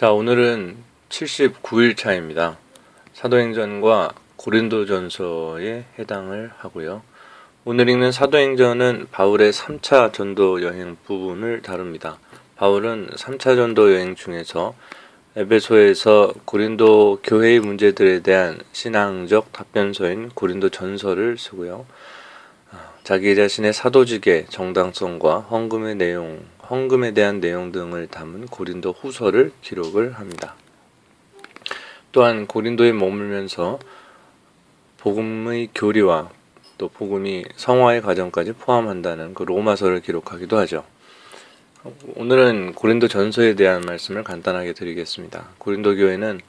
자, 오늘은 79일 차입니다. 사도행전과 고린도전서에 해당을 하고요. 오늘 읽는 사도행전은 바울의 3차 전도 여행 부분을 다룹니다. 바울은 3차 전도 여행 중에서 에베소에서 고린도 교회의 문제들에 대한 신앙적 답변서인 고린도전서를 쓰고요. 자기 자신의 사도직의 정당성과 헌금에 대한 내용 등을 담은 고린도 후서를 기록을 합니다. 또한 고린도에 머물면서 복음의 교리와 또 복음이 성화의 과정까지 포함한다는 그 로마서를 기록하기도 하죠. 오늘은 고린도 전서에 대한 말씀을 간단하게 드리겠습니다. 고린도 교회는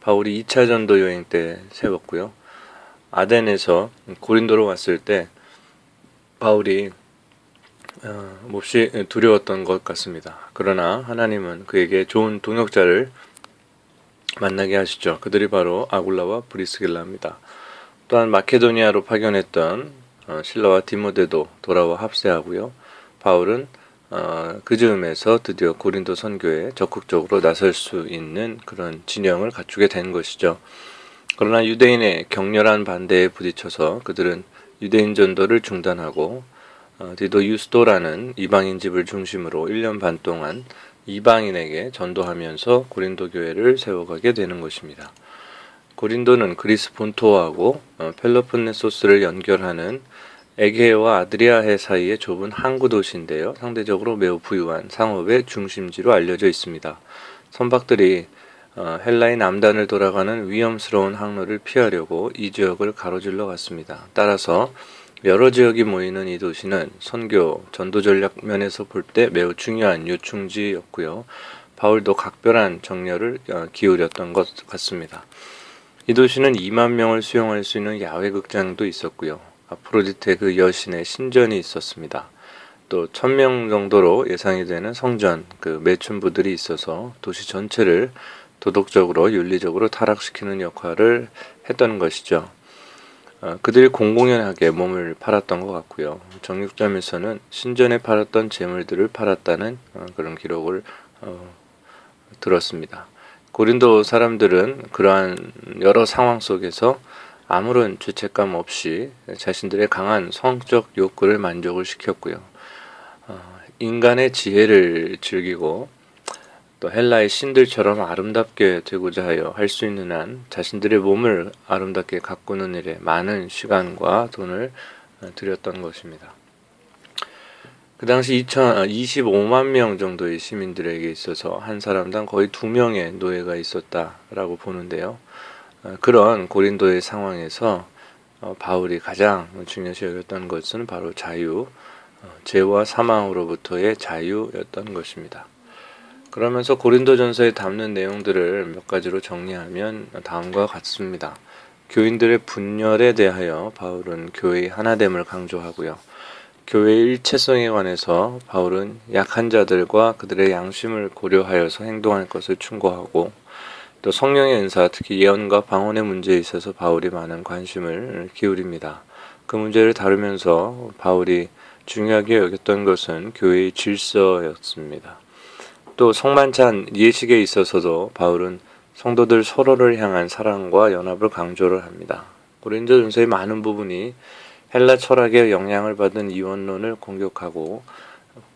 바울이 2차 전도 여행 때 세웠고요. 아덴에서 고린도로 왔을 때 바울이 몹시 두려웠던 것 같습니다. 그러나 하나님은 그에게 좋은 동역자를 만나게 하시죠. 그들이 바로 아굴라와 브리스길라입니다. 또한 마케도니아로 파견했던 실라와 디모데도 돌아와 합세하고요. 바울은 그 즈음에서 드디어 고린도 선교에 적극적으로 나설 수 있는 그런 진영을 갖추게 된 것이죠. 그러나 유대인의 격렬한 반대에 부딪혀서 그들은 유대인 전도를 중단하고 디도 유스도라는 이방인 집을 중심으로 1년 반 동안 이방인에게 전도하면서 고린도 교회를 세워가게 되는 것입니다. 고린도는 그리스 본토하고 펠로폰네소스를 연결하는 에게와 아드리아해 사이의 좁은 항구 도시인데요. 상대적으로 매우 부유한 상업의 중심지로 알려져 있습니다. 선박들이 헬라의 남단을 돌아가는 위험스러운 항로를 피하려고 이 지역을 가로질러 갔습니다. 따라서 여러 지역이 모이는 이 도시는 선교, 전도 전략 면에서 볼 때 매우 중요한 요충지였고요. 바울도 각별한 정열을 기울였던 것 같습니다. 이 도시는 2만 명을 수용할 수 있는 야외 극장도 있었고요. 아프로디테 그 여신의 신전이 있었습니다. 또 1,000명 정도로 예상이 되는 성전, 그 매춘부들이 있어서 도시 전체를 도덕적으로 윤리적으로 타락시키는 역할을 했던 것이죠. 그들이 공공연하게 몸을 팔았던 것 같고요. 정육점에서는 신전에 팔았던 재물들을 팔았다는 그런 기록을 들었습니다. 고린도 사람들은 그러한 여러 상황 속에서 아무런 죄책감 없이 자신들의 강한 성적 욕구를 만족을 시켰고요. 인간의 지혜를 즐기고 또 헬라의 신들처럼 아름답게 되고자 하여 할 수 있는 한 자신들의 몸을 아름답게 가꾸는 일에 많은 시간과 돈을 들였던 것입니다. 그 당시 25만 명 정도의 시민들에게 있어서 한 사람당 거의 2명의 노예가 있었다라고 보는데요. 그런 고린도의 상황에서 바울이 가장 중요시 여겼던 것은 바로 자유, 죄와 사망으로부터의 자유였던 것입니다. 그러면서 고린도전서에 담는 내용들을 몇 가지로 정리하면 다음과 같습니다. 교인들의 분열에 대하여 바울은 교회의 하나됨을 강조하고요. 교회의 일체성에 관해서 바울은 약한 자들과 그들의 양심을 고려하여서 행동할 것을 충고하고 또 성령의 은사, 특히 예언과 방언의 문제에 있어서 바울이 많은 관심을 기울입니다. 그 문제를 다루면서 바울이 중요하게 여겼던 것은 교회의 질서였습니다. 또 성만찬 예식에 있어서도 바울은 성도들 서로를 향한 사랑과 연합을 강조를 합니다. 고린도전서의 많은 부분이 헬라 철학에 영향을 받은 이원론을 공격하고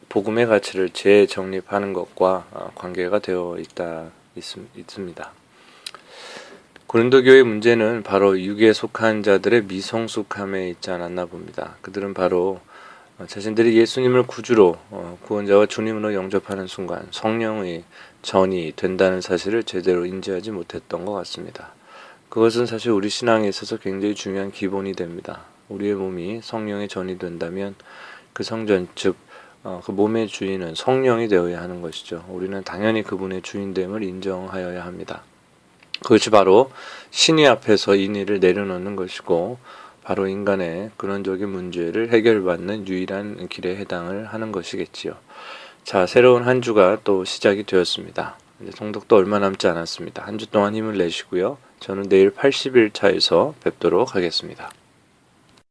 복음의 가치를 재정립하는 것과 관계가 되어 있습니다. 고린도 교회의 문제는 바로 육에 속한 자들의 미성숙함에 있지 않았나 봅니다. 그들은 바로 자신들이 예수님을 구주로 구원자와 주님으로 영접하는 순간 성령의 전이 된다는 사실을 제대로 인지하지 못했던 것 같습니다. 그것은 사실 우리 신앙에 있어서 굉장히 중요한 기본이 됩니다. 우리의 몸이 성령의 전이 된다면 그 성전, 즉 그 몸의 주인은 성령이 되어야 하는 것이죠. 우리는 당연히 그분의 주인됨을 인정하여야 합니다. 그것이 바로 신의 앞에서 인의를 내려놓는 것이고 바로 인간의 근원적인 문제를 해결받는 유일한 길에 해당을 하는 것이겠지요. 자, 새로운 한 주가 또 시작이 되었습니다. 이제 통독도 얼마 남지 않았습니다. 한 주 동안 힘을 내시고요. 저는 내일 80일 차에서 뵙도록 하겠습니다.